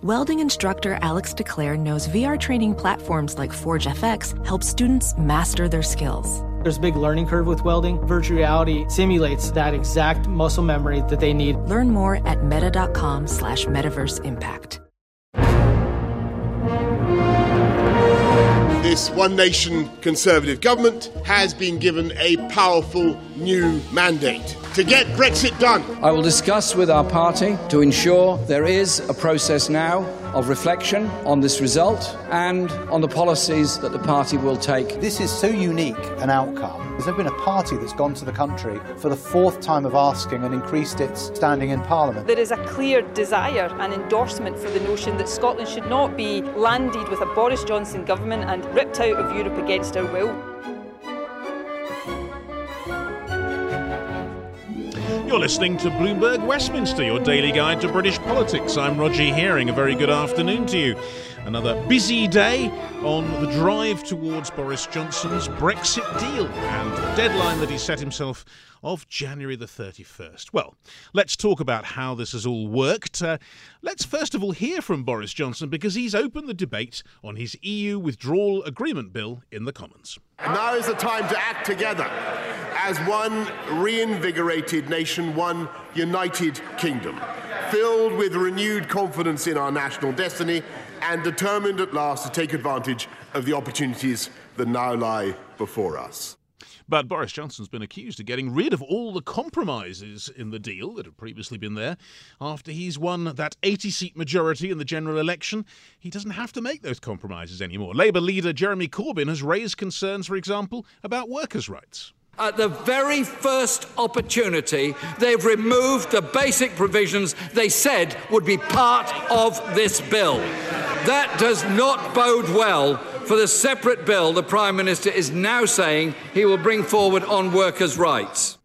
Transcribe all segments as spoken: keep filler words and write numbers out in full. Welding instructor Alex DeClaire knows V R training platforms like ForgeFX help students master their skills. There's a big learning curve with welding. Virtual reality simulates that exact muscle memory that they need. Learn more at meta.com slash metaverse impact. This One Nation Conservative government has been given a powerful new mandate to get Brexit done. I will discuss with our party to ensure there is a process now of reflection on this result and on the policies that the party will take. This is so unique an outcome. There's never been a party that's gone to the country for the fourth time of asking and increased its standing in Parliament. There is a clear desire and endorsement for the notion that Scotland should not be landed with a Boris Johnson government and ripped out of Europe against our will. You're listening to Bloomberg Westminster, your daily guide to British politics. I'm Roger Hearing. A very good afternoon to you. Another busy day on the drive towards Boris Johnson's Brexit deal and the deadline that he set himself of January the thirty-first. Well, let's talk about how this has all worked. Uh, let's first of all hear from Boris Johnson, because he's opened the debate on his E U withdrawal agreement bill in the Commons. Now is the time to act together as one reinvigorated nation, one united kingdom, filled with renewed confidence in our national destiny and determined at last to take advantage of the opportunities that now lie before us. But Boris Johnson's been accused of getting rid of all the compromises in the deal that had previously been there. After he's won that eighty-seat majority in the general election, he doesn't have to make those compromises anymore. Labour leader Jeremy Corbyn has raised concerns, for example, about workers' rights. At the very first opportunity, they've removed the basic provisions they said would be part of this bill. That does not bode well for the separate bill the Prime Minister is now saying he will bring forward on workers' rights.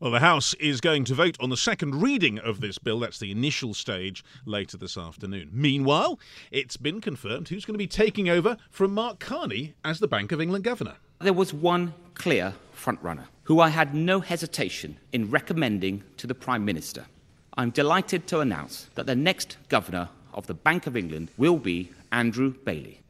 Well, the House is going to vote on the second reading of this bill. That's the initial stage later this afternoon. Meanwhile, it's been confirmed who's going to be taking over from Mark Carney as the Bank of England governor. There was one clear frontrunner who I had no hesitation in recommending to the Prime Minister. I'm delighted to announce that the next governor of the Bank of England will be Andrew Bailey.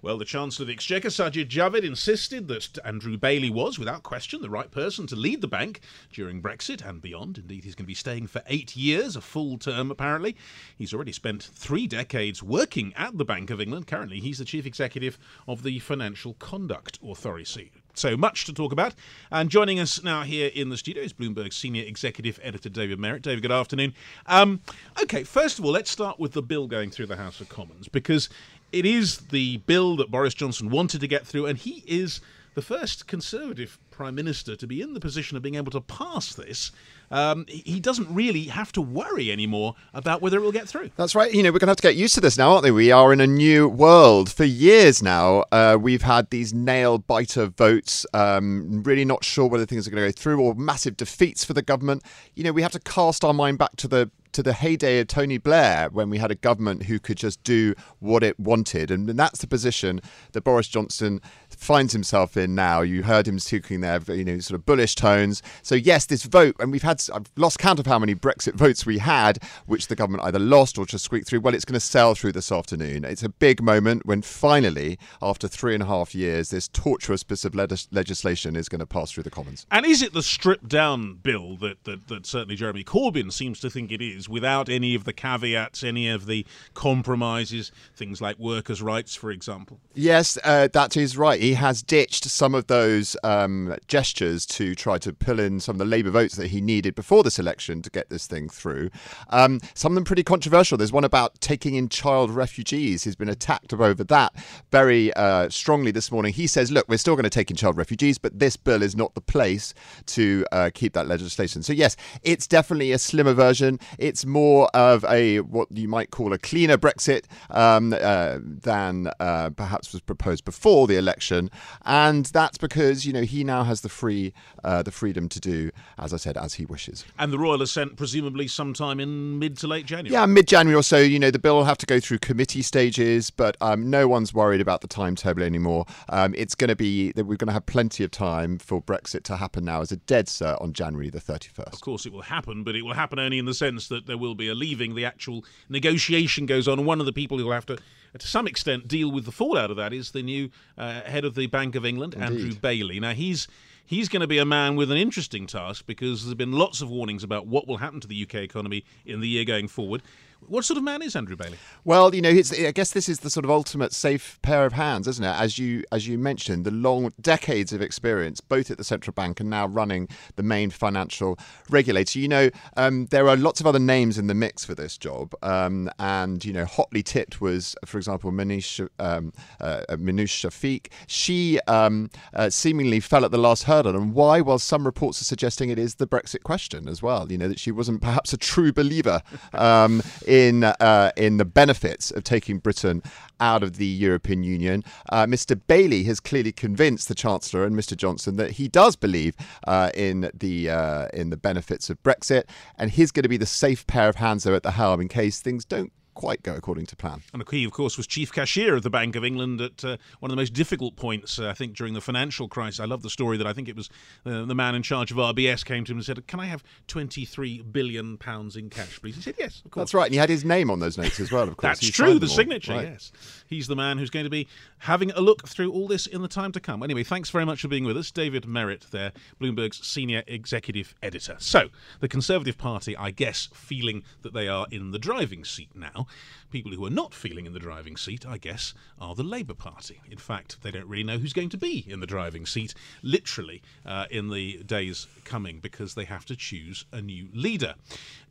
Well, the Chancellor of the Exchequer, Sajid Javid, insisted that Andrew Bailey was, without question, the right person to lead the bank during Brexit and beyond. Indeed, he's going to be staying for eight years, a full term, apparently. He's already spent three decades working at the Bank of England. Currently, he's the Chief Executive of the Financial Conduct Authority. So much to talk about. And joining us now here in the studio is Bloomberg Senior Executive Editor David Merritt. David, good afternoon. Um, OK, first of all, let's start with the bill going through the House of Commons, because it is the bill that Boris Johnson wanted to get through, and he is the first Conservative Prime Minister to be in the position of being able to pass this. Um, he doesn't really have to worry anymore about whether it will get through. That's right. You know, we're going to have to get used to this now, aren't we? We are in a new world. For years now, uh, we've had these nail-biter votes, um, really not sure whether things are going to go through, or massive defeats for the government. You know, we have to cast our mind back to the to the heyday of Tony Blair, when we had a government who could just do what it wanted. And that's the position that Boris Johnson finds himself in now. You heard him speaking there, you know, sort of bullish tones. So yes, this vote, and we've had, I've lost count of how many Brexit votes we had, which the government either lost or just squeaked through. Well, it's going to sail through this afternoon. It's a big moment when finally, after three and a half years, this tortuous piece of le- legislation is going to pass through the Commons. And is it the stripped down bill that, that, that certainly Jeremy Corbyn seems to think it is, without any of the caveats, any of the compromises, things like workers' rights, for example? Yes, uh, that is right. he has ditched some of those um, gestures to try to pull in some of the Labour votes that he needed before this election to get this thing through. Um, some of them pretty controversial. There's one about taking in child refugees. He's been attacked over that very uh, strongly this morning. He says, look, we're still going to take in child refugees, but this bill is not the place to uh, keep that legislation. So yes, it's definitely a slimmer version. It's more of a what you might call a cleaner Brexit um, uh, than uh, perhaps was proposed before the election, and that's because, you know, he now has the free uh, the freedom to do, as I said, as he wishes. And the royal assent presumably sometime in mid to late January. Yeah, mid January or so. You know, the bill will have to go through committee stages, but um, no one's worried about the timetable anymore. Um, it's going to be that we're going to have plenty of time for Brexit to happen now as a dead cert on January the thirty-first. Of course, it will happen, but it will happen only in the sense that there will be a leaving. The actual negotiation goes on. One of the people who will have to, to some extent, deal with the fallout of that is the new uh, head of the Bank of England, Indeed. Andrew Bailey. Now, he's he's going to be a man with an interesting task, because there's been lots of warnings about what will happen to the U K economy in the year going forward. What sort of man is Andrew Bailey? Well, you know, it's, I guess this is the sort of ultimate safe pair of hands, isn't it? As you as you mentioned, the long decades of experience, both at the central bank and now running the main financial regulator. You know, um, there are lots of other names in the mix for this job. Um, and, you know, hotly tipped was, for example, Manoush, um, uh, Manoush Shafiq. She um, uh, seemingly fell at the last hurdle. And why? Well, some reports are suggesting it is the Brexit question as well. You know, that she wasn't perhaps a true believer um in uh, in the benefits of taking Britain out of the European Union. Uh, Mister Bailey has clearly convinced the Chancellor and Mister Johnson that he does believe uh, in the uh, in the benefits of Brexit, and he's going to be the safe pair of hands there at the helm in case things don't quite go according to plan. And he, of course, was chief cashier of the Bank of England at uh, one of the most difficult points, uh, I think, during the financial crisis. I love the story that I think it was uh, the man in charge of R B S came to him and said, can I have twenty-three billion pounds in cash, please? He said, yes, of course. That's right. And he had his name on those notes as well, of course. That's he true, the signature, right. Yes. He's the man who's going to be having a look through all this in the time to come. Anyway, thanks very much for being with us. David Merritt there, Bloomberg's senior executive editor. So, the Conservative Party, I guess, feeling that they are in the driving seat now. People who are not feeling in the driving seat, I guess, are the Labour Party. In fact, they don't really know who's going to be in the driving seat, literally, uh, in the days coming, because they have to choose a new leader.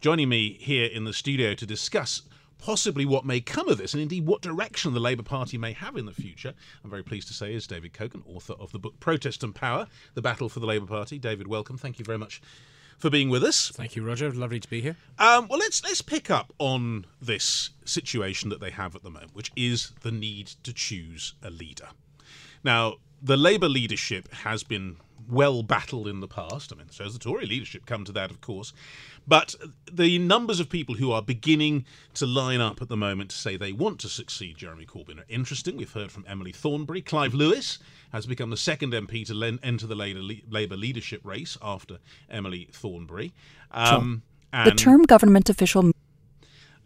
Joining me here in the studio to discuss possibly what may come of this, and indeed what direction the Labour Party may have in the future, I'm very pleased to say, is David Kogan, author of the book Protest and Power, The Battle for the Labour Party. David, welcome. Thank you very much for being with us. Thank you, Roger. Lovely to be here. Um, well, let's let's pick up on this situation that they have at the moment, which is the need to choose a leader. Now, the Labour leadership has been well battled in the past. I mean, so has the Tory leadership come to that, of course. But the numbers of people who are beginning to line up at the moment to say they want to succeed Jeremy Corbyn are interesting. We've heard from Emily Thornberry. Clive Lewis has become the second M P to len- enter the Labour leadership race after Emily Thornberry. Um, and the term government official...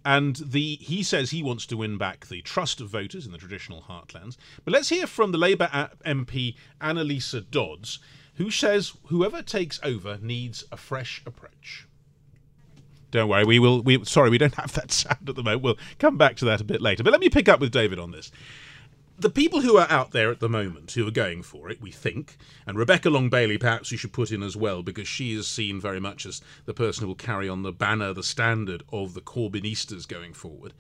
And the, he says he wants to win back the trust of voters in the traditional heartlands. But let's hear from the Labour M P Annalisa Dodds, who says whoever takes over needs a fresh approach. Don't worry, we will. We, sorry, we don't have that sound at the moment. We'll come back to that a bit later. But let me pick up with David on this. The people who are out there at the moment who are going for it, we think, and Rebecca Long-Bailey perhaps you should put in as well, because she is seen very much as the person who will carry on the banner, the standard of the Corbynistas going forward.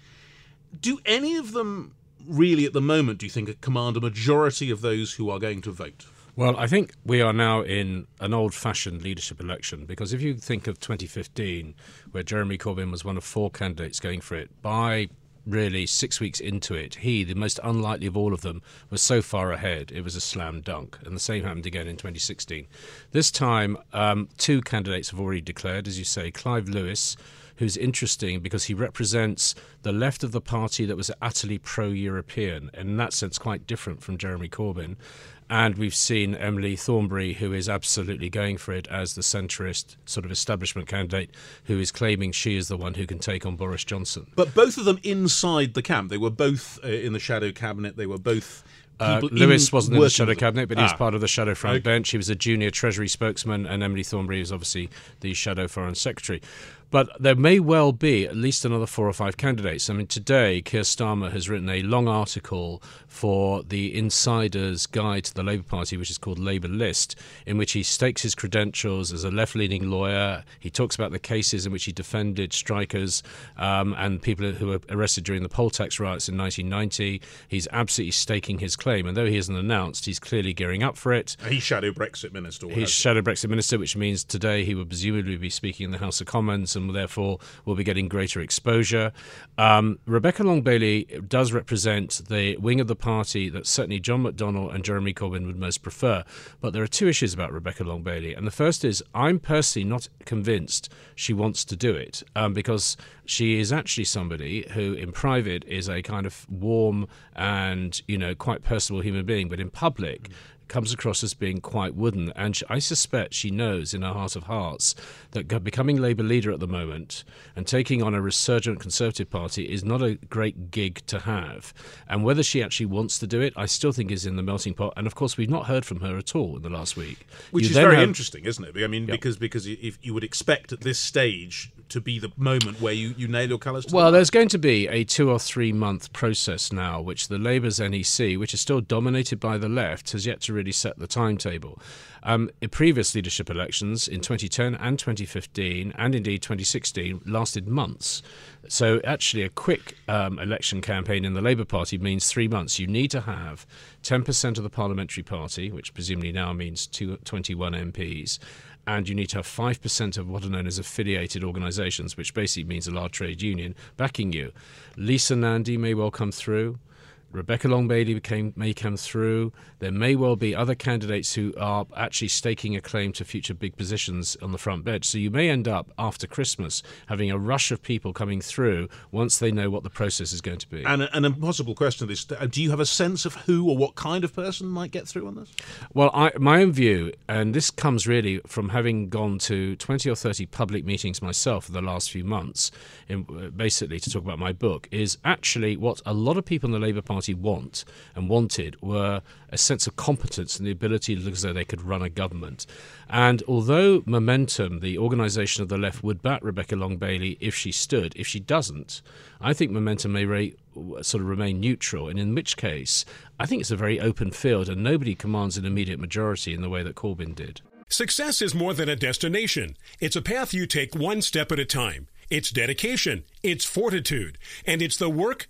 Do any of them really at the moment, do you think, command a majority of those who are going to vote? Well, I think we are now in an old-fashioned leadership election, because if you think of twenty fifteen, where Jeremy Corbyn was one of four candidates going for it, by really six weeks into it, he, the most unlikely of all of them, was so far ahead, it was a slam dunk. And the same happened again in twenty sixteen. This time, um, two candidates have already declared, as you say, Clive Lewis, who's interesting because he represents the left of the party that was utterly pro-European, and in that sense quite different from Jeremy Corbyn. And we've seen Emily Thornberry, who is absolutely going for it as the centrist sort of establishment candidate, who is claiming she is the one who can take on Boris Johnson. But both of them inside the camp. They were both uh, in the shadow cabinet. They were both... Uh, Lewis wasn't in the shadow cabinet, but ah. he was part of the shadow front okay. bench. He was a junior Treasury spokesman, and Emily Thornberry is obviously the shadow foreign secretary. But there may well be at least another four or five candidates. I mean, today, Keir Starmer has written a long article for the Insider's Guide to the Labour Party, which is called Labour List, in which he stakes his credentials as a left-leaning lawyer. He talks about the cases in which he defended strikers um, and people who were arrested during the poll tax riots in nineteen ninety. He's absolutely staking his claim. And though he hasn't announced, he's clearly gearing up for it. He's shadow Brexit minister. He's shadow Brexit minister, which means today he will presumably be speaking in the House of Commons, and therefore will be getting greater exposure. Um, Rebecca Long-Bailey does represent the wing of the party that certainly John McDonnell and Jeremy Corbyn would most prefer. But there are two issues about Rebecca Long-Bailey. And the first is I'm personally not convinced she wants to do it um, because she is actually somebody who in private is a kind of warm and, you know, quite personable human being. But in public, mm-hmm. comes across as being quite wooden, and I suspect she knows in her heart of hearts that becoming Labour leader at the moment and taking on a resurgent Conservative party is not a great gig to have. And whether she actually wants to do it, I still think is in the melting pot. And of course, we've not heard from her at all in the last week. Which you is very have... interesting, isn't it? I mean, yep. because because if you would expect at this stage to be the moment where you, you nail your colours to Well, the there's going to be a two or three month process now, which the Labour's N E C, which is still dominated by the left, has yet to really Really set the timetable. Um, previous leadership elections in twenty ten and twenty fifteen and indeed twenty sixteen lasted months. So actually a quick um, election campaign in the Labour Party means three months. You need to have ten percent of the parliamentary party, which presumably now means two, twenty-one M Ps, and you need to have five percent of what are known as affiliated organisations, which basically means a large trade union, backing you. Lisa Nandy may well come through. Rebecca Long-Bailey became, may come through. There may well be other candidates who are actually staking a claim to future big positions on the front bench. So you may end up, after Christmas, having a rush of people coming through once they know what the process is going to be. And an impossible question is, do you have a sense of who or what kind of person might get through on this? Well, I, my own view, and this comes really from having gone to twenty or thirty public meetings myself in the last few months, in, basically to talk about my book, is actually what a lot of people in the Labour Party want and wanted were a sense of competence and the ability to look as though they could run a government. And although Momentum, the organisation of the left, would back Rebecca Long-Bailey if she stood, if she doesn't, I think Momentum may rate sort of remain neutral, and in which case I think it's a very open field and nobody commands an immediate majority in the way that Corbyn did. Success is more than a destination. It's a path you take one step at a time. It's dedication, it's fortitude, and it's the work,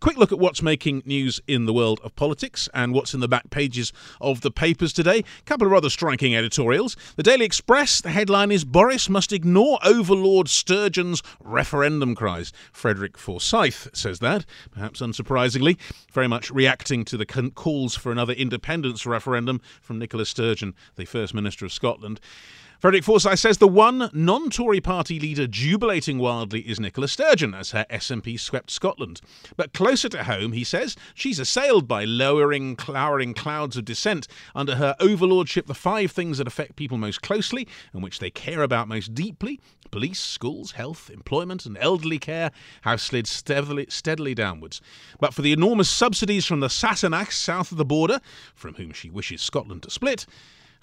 Quick look at what's making news in the world of politics and what's in the back pages of the papers today. A couple of rather striking editorials. The Daily Express, the headline is Boris must ignore Overlord Sturgeon's referendum cries. Frederick Forsyth says that, perhaps unsurprisingly, very much reacting to the calls for another independence referendum from Nicola Sturgeon, the First Minister of Scotland. Frederick Forsyth says the one non-Tory party leader jubilating wildly is Nicola Sturgeon as her S N P swept Scotland. But closer to home, he says, she's assailed by lowering, lowering clouds of dissent. Under her overlordship, the five things that affect people most closely and which they care about most deeply, police, schools, health, employment and elderly care, have slid steadily, steadily downwards. But for the enormous subsidies from the Satanachs south of the border, from whom she wishes Scotland to split,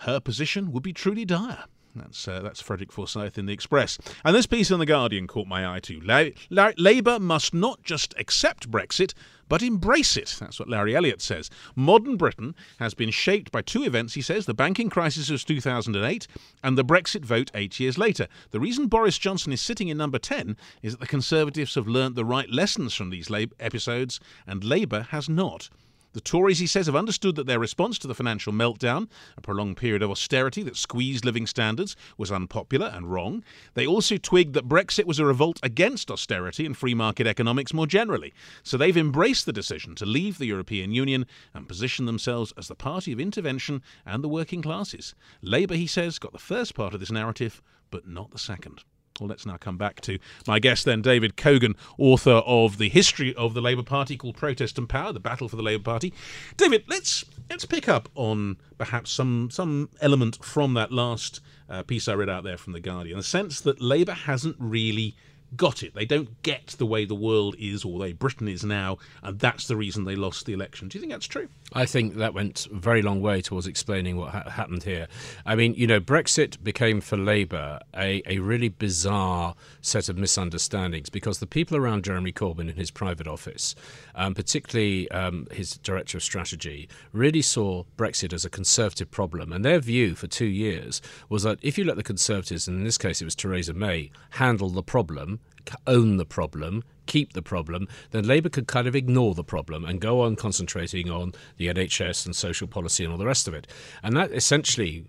her position would be truly dire. That's uh, that's Frederick Forsyth in The Express. And this piece in The Guardian caught my eye too. La- La- Labour must not just accept Brexit, but embrace it. That's what Larry Elliott says. Modern Britain has been shaped by two events, he says, the banking crisis of two thousand eight and the Brexit vote eight years later. The reason Boris Johnson is sitting in number ten is that the Conservatives have learnt the right lessons from these episodes and Labour has not. The Tories, he says, have understood that their response to the financial meltdown, a prolonged period of austerity that squeezed living standards, was unpopular and wrong. They also twigged that Brexit was a revolt against austerity and free market economics more generally. So they've embraced the decision to leave the European Union and position themselves as the party of intervention and the working classes. Labour, he says, got the first part of this narrative, but not the second. Well, let's now come back to my guest then, David Kogan, author of The History of the Labour Party called Protest and Power, The Battle for the Labour Party. David, let's let's pick up on perhaps some, some element from that last uh, piece I read out there from The Guardian, the sense that Labour hasn't really got it. They don't get the way the world is or the way Britain is now, and that's the reason they lost the election. Do you think that's true? I think that went a very long way towards explaining what ha- happened here. I mean, you know, Brexit became for Labour a, a really bizarre set of misunderstandings because the people around Jeremy Corbyn in his private office, um, particularly um, his director of strategy, really saw Brexit as a Conservative problem. And their view for two years was that if you let the Conservatives, and in this case it was Theresa May, handle the problem, own the problem, keep the problem, then Labour could kind of ignore the problem and go on concentrating on the N H S and social policy and all the rest of it. And that essentially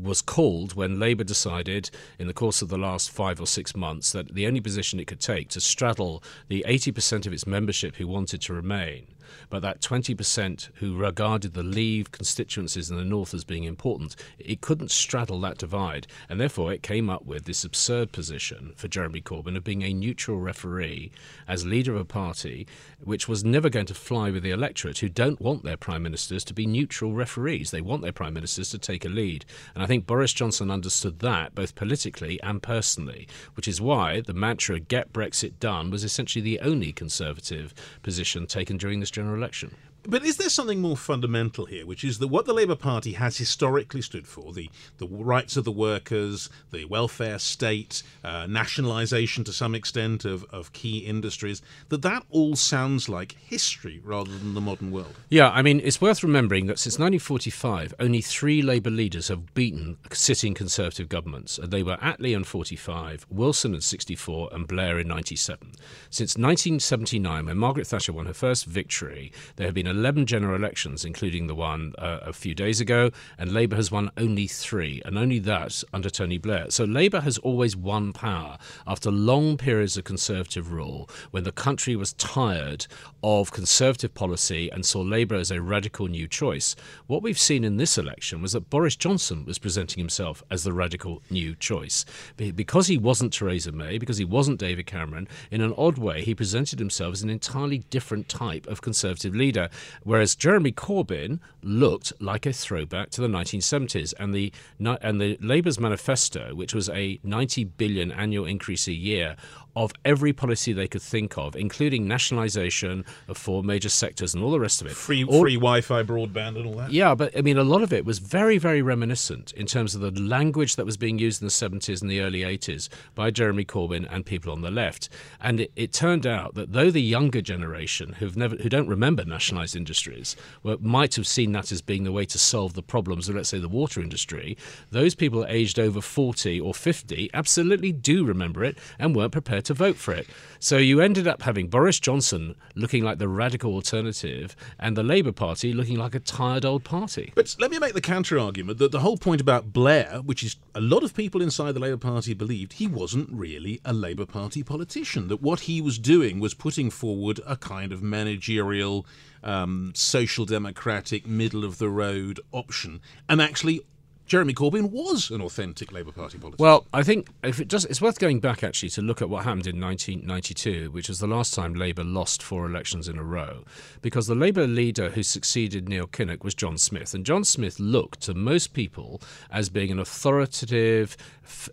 was called when Labour decided in the course of the last five or six months that the only position it could take to straddle the eighty percent of its membership who wanted to remain, but that twenty percent who regarded the Leave constituencies in the north as being important, it couldn't straddle that divide. And therefore it came up with this absurd position for Jeremy Corbyn of being a neutral referee as leader of a party which was never going to fly with the electorate, who don't want their prime ministers to be neutral referees. They want their prime ministers to take a lead. And I think Boris Johnson understood that both politically and personally, which is why the mantra "get Brexit done" was essentially the only Conservative position taken during this general election. But is there something more fundamental here, which is that what the Labour Party has historically stood for, the, the rights of the workers, the welfare state, uh, nationalisation to some extent of, of key industries, that that all sounds like history rather than the modern world? Yeah, I mean, it's worth remembering that since nineteen forty-five, only three Labour leaders have beaten sitting Conservative governments. They were Attlee in forty-five, Wilson in sixty-four and Blair in ninety-seven. Since nineteen seventy-nine, when Margaret Thatcher won her first victory, there have been a eleven general elections, including the one uh, a few days ago, and Labour has won only three, and only that under Tony Blair. So Labour has always won power after long periods of Conservative rule, when the country was tired of Conservative policy and saw Labour as a radical new choice. What we've seen in this election was that Boris Johnson was presenting himself as the radical new choice. Because he wasn't Theresa May, because he wasn't David Cameron, in an odd way, he presented himself as an entirely different type of Conservative leader. Whereas Jeremy Corbyn looked like a throwback to the nineteen seventies, and the and the Labour's manifesto, which was a ninety billion annual increase a year of every policy they could think of, including nationalisation of four major sectors and all the rest of it. Free, all, free Wi-Fi, broadband and all that. Yeah, but I mean, a lot of it was very, very reminiscent in terms of the language that was being used in the seventies and the early eighties by Jeremy Corbyn and people on the left. And it, it turned out that though the younger generation who've never, who don't remember nationalised industries were, might have seen that as being the way to solve the problems of, let's say, the water industry, those people aged over forty or fifty absolutely do remember it and weren't prepared to vote for it. So you ended up having Boris Johnson looking like the radical alternative and the Labour Party looking like a tired old party. But let me make the counter-argument that the whole point about Blair, which is a lot of people inside the Labour Party believed, he wasn't really a Labour Party politician, that what he was doing was putting forward a kind of managerial, um, social democratic, middle-of-the-road option, and actually Jeremy Corbyn was an authentic Labour Party politician. Well, I think if it does, it's worth going back, actually, to look at what happened in nineteen ninety-two, which was the last time Labour lost four elections in a row, because the Labour leader who succeeded Neil Kinnock was John Smith. And John Smith looked to most people as being an authoritative,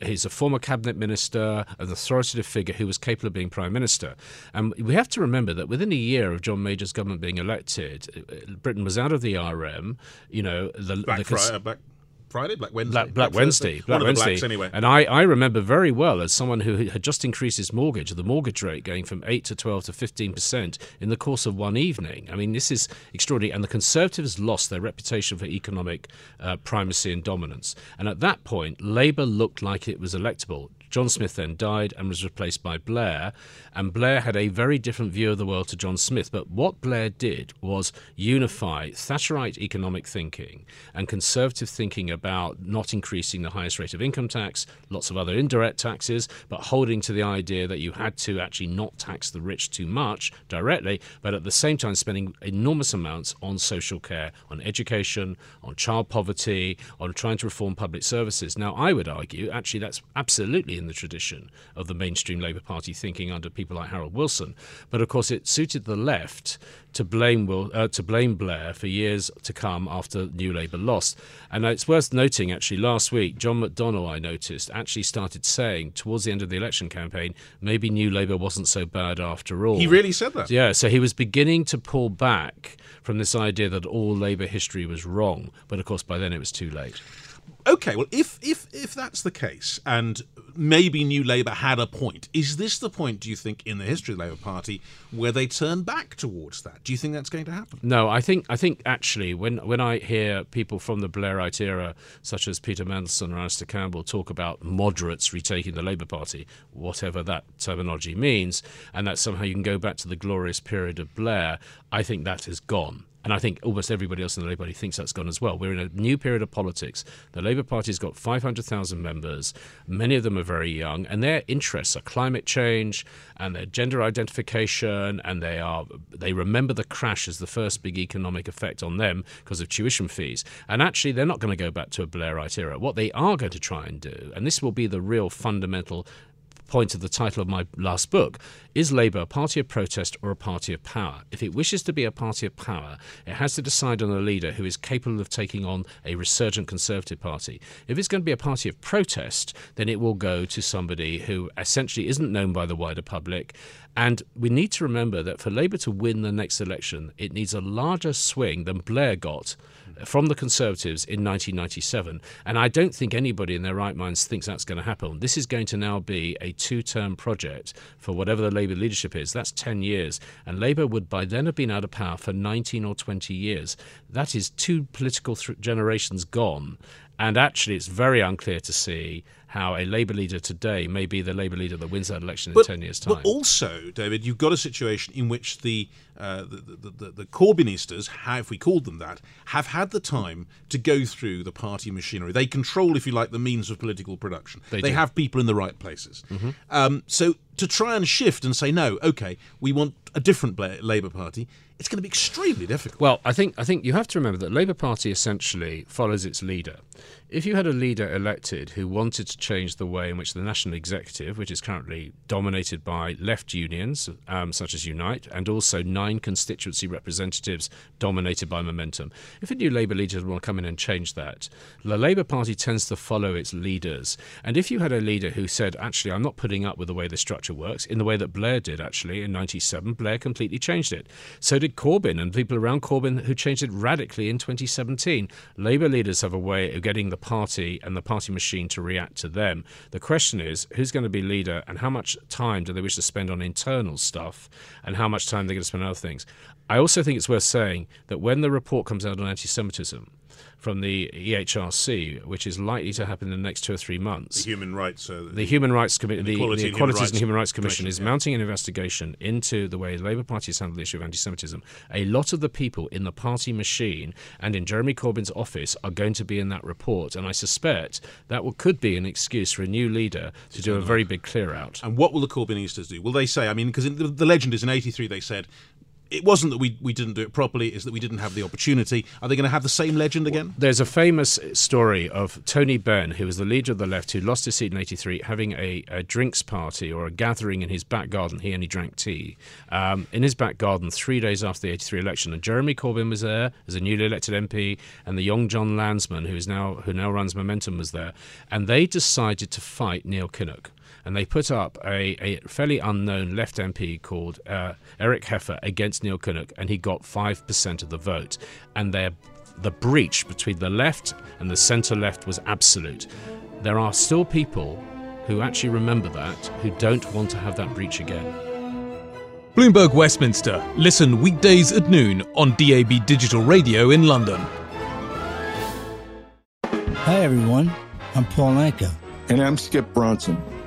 he's a former cabinet minister, an authoritative figure who was capable of being prime minister. And we have to remember that within a year of John Major's government being elected, Britain was out of the R M, you know... the. Back the, the, prior, back Friday, Black Wednesday, Black, Black, Black Wednesday, Black One Wednesday. Of the Blacks, anyway. And I, I remember very well, as someone who had just increased his mortgage, the mortgage rate going from eight to twelve to fifteen percent in the course of one evening. I mean, this is extraordinary. And the Conservatives lost their reputation for economic uh, primacy and dominance. And at that point, Labour looked like it was electable. John Smith then died and was replaced by Blair, and Blair had a very different view of the world to John Smith. But what Blair did was unify Thatcherite economic thinking and conservative thinking about not increasing the highest rate of income tax, lots of other indirect taxes, but holding to the idea that you had to actually not tax the rich too much directly, but at the same time spending enormous amounts on social care, on education, on child poverty, on trying to reform public services. Now, I would argue, actually, that's absolutely in the tradition of the mainstream Labour Party thinking under people like Harold Wilson, but of course it suited the left to blame Will, uh, to blame Blair for years to come after New Labour lost. And it's worth noting, actually, last week John McDonnell, I noticed, actually started saying towards the end of the election campaign, maybe New Labour wasn't so bad after all. He really said that. Yeah, so he was beginning to pull back from this idea that all Labour history was wrong, but of course by then it was too late. Okay, well, if if if that's the case, and maybe New Labour had a point, is this the point, do you think, in the history of the Labour Party where they turn back towards that? Do you think that's going to happen? No, I think I think actually when when I hear people from the Blairite era, such as Peter Mandelson or Alistair Campbell, talk about moderates retaking the Labour Party, whatever that terminology means, and that somehow you can go back to the glorious period of Blair, I think that is gone. And I think almost everybody else in the Labour Party thinks that's gone as well. We're in a new period of politics. The Labour Party's got five hundred thousand members. Many of them are very young. And their interests are climate change and their gender identification. And they are they remember the crash as the first big economic effect on them because of tuition fees. And actually, they're not going to go back to a Blairite era. What they are going to try and do, and this will be the real fundamental point of the title of my last book, is Labour a party of protest or a party of power? If it wishes to be a party of power, it has to decide on a leader who is capable of taking on a resurgent Conservative Party. If it's going to be a party of protest, then it will go to somebody who essentially isn't known by the wider public. And we need to remember that for Labour to win the next election, it needs a larger swing than Blair got from the Conservatives in nineteen ninety-seven. And I don't think anybody in their right minds thinks that's going to happen. This is going to now be a two-term project for whatever the Labour leadership is. That's ten years. And Labour would by then have been out of power for nineteen or twenty years. That is two political th- generations gone. And actually, it's very unclear to see how a Labour leader today may be the Labour leader that wins that election but, in ten years' time. But also, David, you've got a situation in which the, uh, the, the, the, the Corbynistas, if we called them that, have had the time to go through the party machinery. They control, if you like, the means of political production. They, they have people in the right places. Mm-hmm. Um, so to try and shift and say, no, OK, we want a different Bla- Labour Party, it's going to be extremely difficult. Well, I think I think you have to remember that Labour Party essentially follows its leader. If you had a leader elected who wanted to change the way in which the national executive, which is currently dominated by left unions, um, such as Unite, and also nine constituency representatives dominated by Momentum, if a new Labour leader would want to come in and change that, the Labour Party tends to follow its leaders. And if you had a leader who said, actually, I'm not putting up with the way the structure works, in the way that Blair did, actually, in ninety-seven, Blair completely changed it. So did Corbyn and people around Corbyn who changed it radically in twenty seventeen. Labour leaders have a way of getting the party and the party machine to react to them. The question is, who's going to be leader and how much time do they wish to spend on internal stuff and how much time they're going to spend on other things? I also think it's worth saying that when the report comes out on anti-Semitism from the E H R C, which is likely to happen in the next two or three months. The Human Rights, uh, the Human Rights Committee, the, the, the Equalities and Human Rights Commission is mounting an investigation into the way the Labour Party has handled the issue of anti-Semitism. A lot of the people in the party machine and in Jeremy Corbyn's office are going to be in that report, and I suspect that will, could be an excuse for a new leader to do a very big clear out. And what will the Corbynistas do? Will they say? I mean, because the, the legend is in eighty-three they said, it wasn't that we, we didn't do it properly, it's that we didn't have the opportunity. Are they going to have the same legend again? Well, there's a famous story of Tony Benn, who was the leader of the left, who lost his seat in eighty-three, having a, a drinks party or a gathering in his back garden. He only drank tea. Um, in his back garden, three days after the eighty-three election, and Jeremy Corbyn was there as a newly elected M P, and the young John Landsman, who is now who now runs Momentum, was there. And they decided to fight Neil Kinnock. And they put up a, a fairly unknown left M P called uh, Eric Heffer against Neil Kinnock, and he got five percent of the vote. And their the breach between the left and the centre-left was absolute. There are still people who actually remember that, who don't want to have that breach again. Bloomberg Westminster. Listen weekdays at noon on D A B Digital Radio in London. Hi, everyone. I'm Paul Anka. And I'm Skip Bronson.